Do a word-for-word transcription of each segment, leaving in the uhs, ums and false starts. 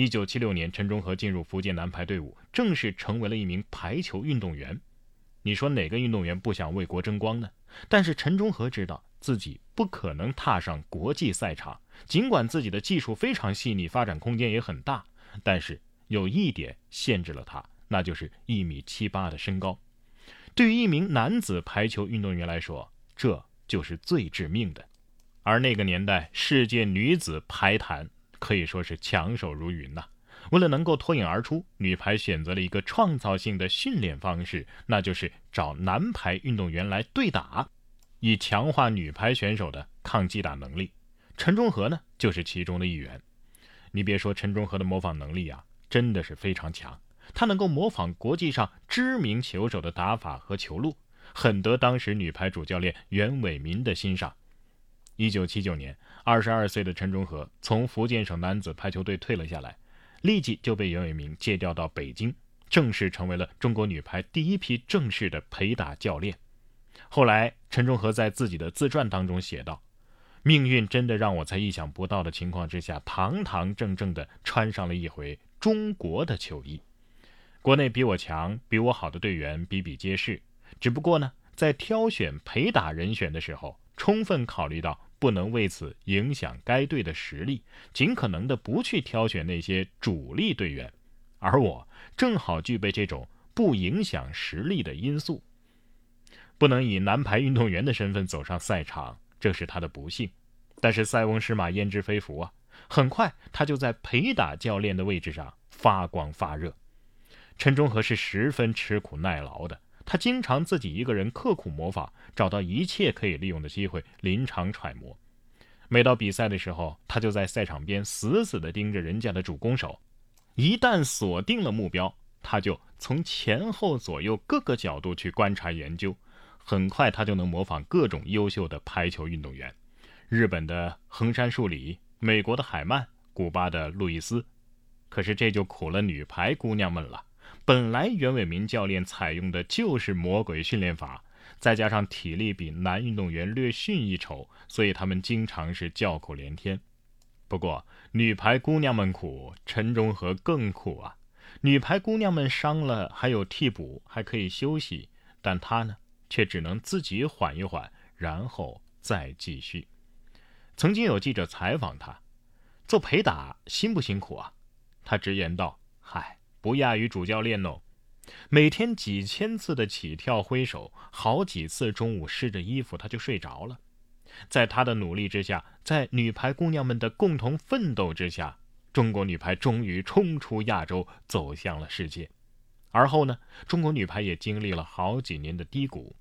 一九七六年，陈忠和进入福建男排队伍，正式成为了一名排球运动员。你说哪个运动员不想为国争光呢？但是陈忠和知道自己不可能踏上国际赛场，尽管自己的技术非常细腻，发展空间也很大，但是有一点限制了他，那就是一米七八的身高。对于一名男子排球运动员来说，这就是最致命的。而那个年代，世界女子排坛可以说是强手如云呐、啊。为了能够脱颖而出，女排选择了一个创造性的训练方式，那就是找男排运动员来对打，以强化女排选手的抗击打能力。陈忠和呢，就是其中的一员。你别说陈忠和的模仿能力啊，真的是非常强。他能够模仿国际上知名球手的打法和球路，很得当时女排主教练袁伟民的欣赏。一九七九年，二十二岁的陈忠和从福建省男子排球队退了下来，立即就被袁伟民借调到北京，正式成为了中国女排第一批正式的陪打教练。后来陈忠和在自己的自传当中写道，命运真的让我在意想不到的情况之下，堂堂正正地穿上了一回中国的球衣。国内比我强比我好的队员比比皆是，只不过呢，在挑选陪打人选的时候，充分考虑到不能为此影响该队的实力，尽可能的不去挑选那些主力队员，而我正好具备这种不影响实力的因素。不能以男排运动员的身份走上赛场，这是他的不幸，但是塞翁失马焉知非福啊，很快他就在陪打教练的位置上发光发热。陈忠和是十分吃苦耐劳的，他经常自己一个人刻苦模仿，找到一切可以利用的机会，临场揣摩。每到比赛的时候，他就在赛场边死死地盯着人家的主攻手，一旦锁定了目标，他就从前后左右各个角度去观察研究，很快他就能模仿各种优秀的排球运动员，日本的横山树里，美国的海曼，古巴的路易斯。可是这就苦了女排姑娘们了，本来袁伟民教练采用的就是魔鬼训练法，再加上体力比男运动员略逊一筹，所以他们经常是叫苦连天。不过女排姑娘们苦，陈忠和更苦啊。女排姑娘们伤了还有替补，还可以休息，但他呢，却只能自己缓一缓，然后再继续。曾经有记者采访他，做陪打辛不辛苦啊？他直言道，嗨，不亚于主教练哦，每天几千次的起跳挥手，好几次中午湿着衣服他就睡着了。在他的努力之下，在女排姑娘们的共同奋斗之下，中国女排终于冲出亚洲，走向了世界。而后呢，中国女排也经历了好几年的低谷。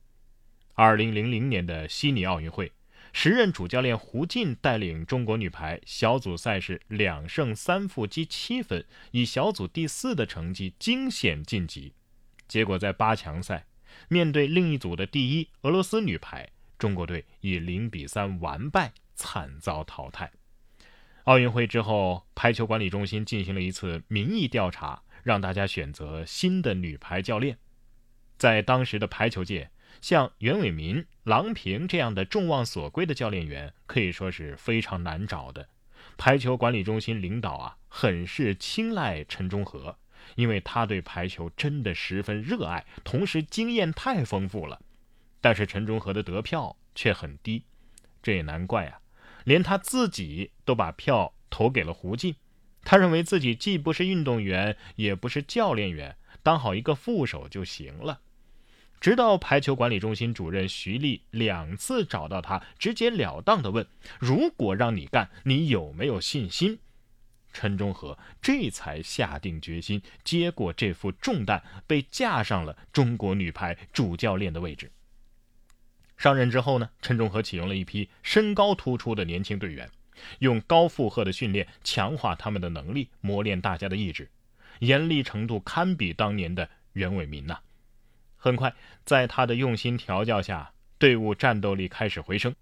二零零零年的悉尼奥运会，时任主教练胡进带领中国女排小组赛事两胜三负积七分，以小组第四的成绩惊险晋级。结果在八强赛，面对另一组的第一俄罗斯女排，中国队以零比三完败，惨遭淘汰。奥运会之后，排球管理中心进行了一次民意调查，让大家选择新的女排教练。在当时的排球界，像袁伟民、郎平这样的众望所归的教练员可以说是非常难找的。排球管理中心领导啊，很是青睐陈忠和，因为他对排球真的十分热爱，同时经验太丰富了。但是陈忠和的得票却很低，这也难怪啊，连他自己都把票投给了胡进。他认为自己既不是运动员，也不是教练员，当好一个副手就行了。直到排球管理中心主任徐丽两次找到他，直截了当地问，如果让你干，你有没有信心？陈忠和这才下定决心，接过这副重担，被架上了中国女排主教练的位置。上任之后呢，陈忠和启用了一批身高突出的年轻队员，用高负荷的训练强化他们的能力，磨练大家的意志，严厉程度堪比当年的袁伟民呐、啊。很快，在他的用心调教下，队伍战斗力开始回升。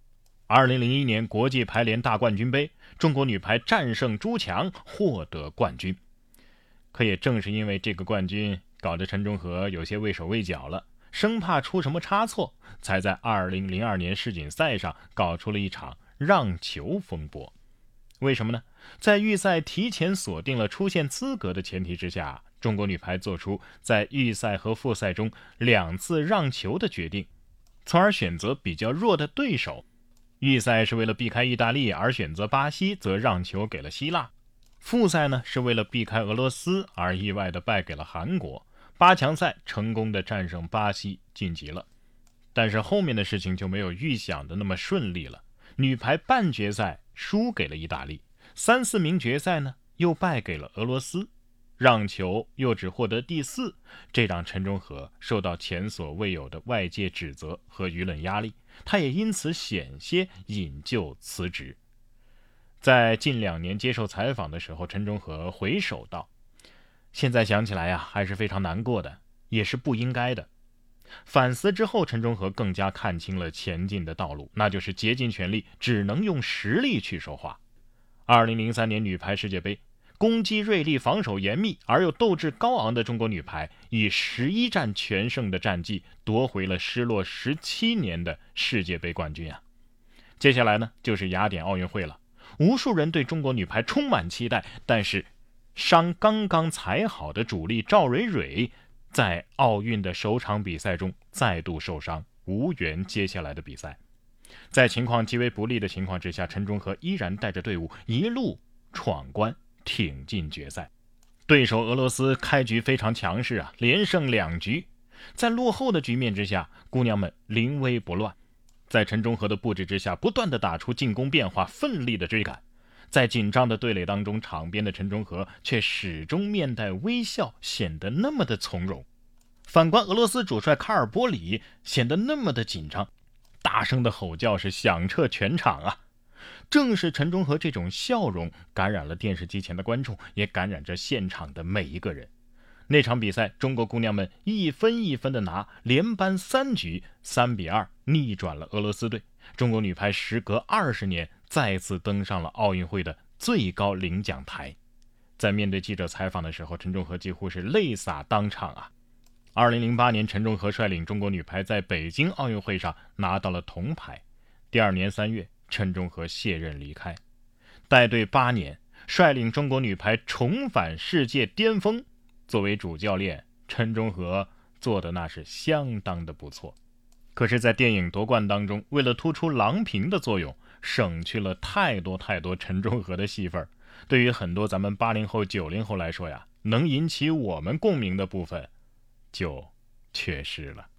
二零零一年国际排联大冠军杯，中国女排战胜朱强，获得冠军。可也正是因为这个冠军，搞得陈忠和有些畏手畏脚了，生怕出什么差错，才在二零零二年世锦赛上搞出了一场让球风波。为什么呢？在预赛提前锁定了出线资格的前提之下，中国女排做出在预赛和复赛中两次让球的决定，从而选择比较弱的对手。预赛是为了避开意大利而选择巴西，则让球给了希腊。复赛呢，是为了避开俄罗斯而意外的败给了韩国。八强赛成功的战胜巴西晋级了，但是后面的事情就没有预想的那么顺利了。女排半决赛输给了意大利，三四名决赛呢又败给了俄罗斯，让球又只获得第四，这让陈忠和受到前所未有的外界指责和舆论压力，他也因此险些引咎辞职。在近两年接受采访的时候，陈忠和回首道：现在想起来呀、啊，还是非常难过的，也是不应该的。反思之后，陈忠和更加看清了前进的道路，那就是竭尽全力，只能用实力去说话。二零零三年女排世界杯，攻击锐利、防守严密而又斗志高昂的中国女排，以十一战全胜的战绩夺回了失落十七年的世界杯冠军啊！接下来呢，就是雅典奥运会了，无数人对中国女排充满期待，但是伤刚刚才好的主力赵蕊蕊在奥运的首场比赛中再度受伤，无缘接下来的比赛。在情况极为不利的情况之下，陈忠和依然带着队伍一路闯关，挺进决赛。对手俄罗斯开局非常强势啊，连胜两局。在落后的局面之下，姑娘们临危不乱，在陈忠和的布置之下，不断的打出进攻变化，奋力的追赶。在紧张的对垒当中，场边的陈忠和却始终面带微笑，显得那么的从容。反观俄罗斯主帅卡尔波里显得那么的紧张，大声的吼叫是响彻全场啊！正是陈忠和这种笑容感染了电视机前的观众，也感染着现场的每一个人。那场比赛，中国姑娘们一分一分的拿，连扳三局，三比二逆转了俄罗斯队。中国女排时隔二十年再次登上了奥运会的最高领奖台。在面对记者采访的时候，陈忠和几乎是泪洒当场啊！二零零八年，陈忠和率领中国女排在北京奥运会上拿到了铜牌。第二年三月，陈忠和卸任离开，带队八年，率领中国女排重返世界巅峰。作为主教练，陈忠和做的那是相当的不错。可是在电影夺冠当中，为了突出郎平的作用，省去了太多太多陈忠和的戏份。对于很多咱们八零后九零后来说呀，能引起我们共鸣的部分就缺失了。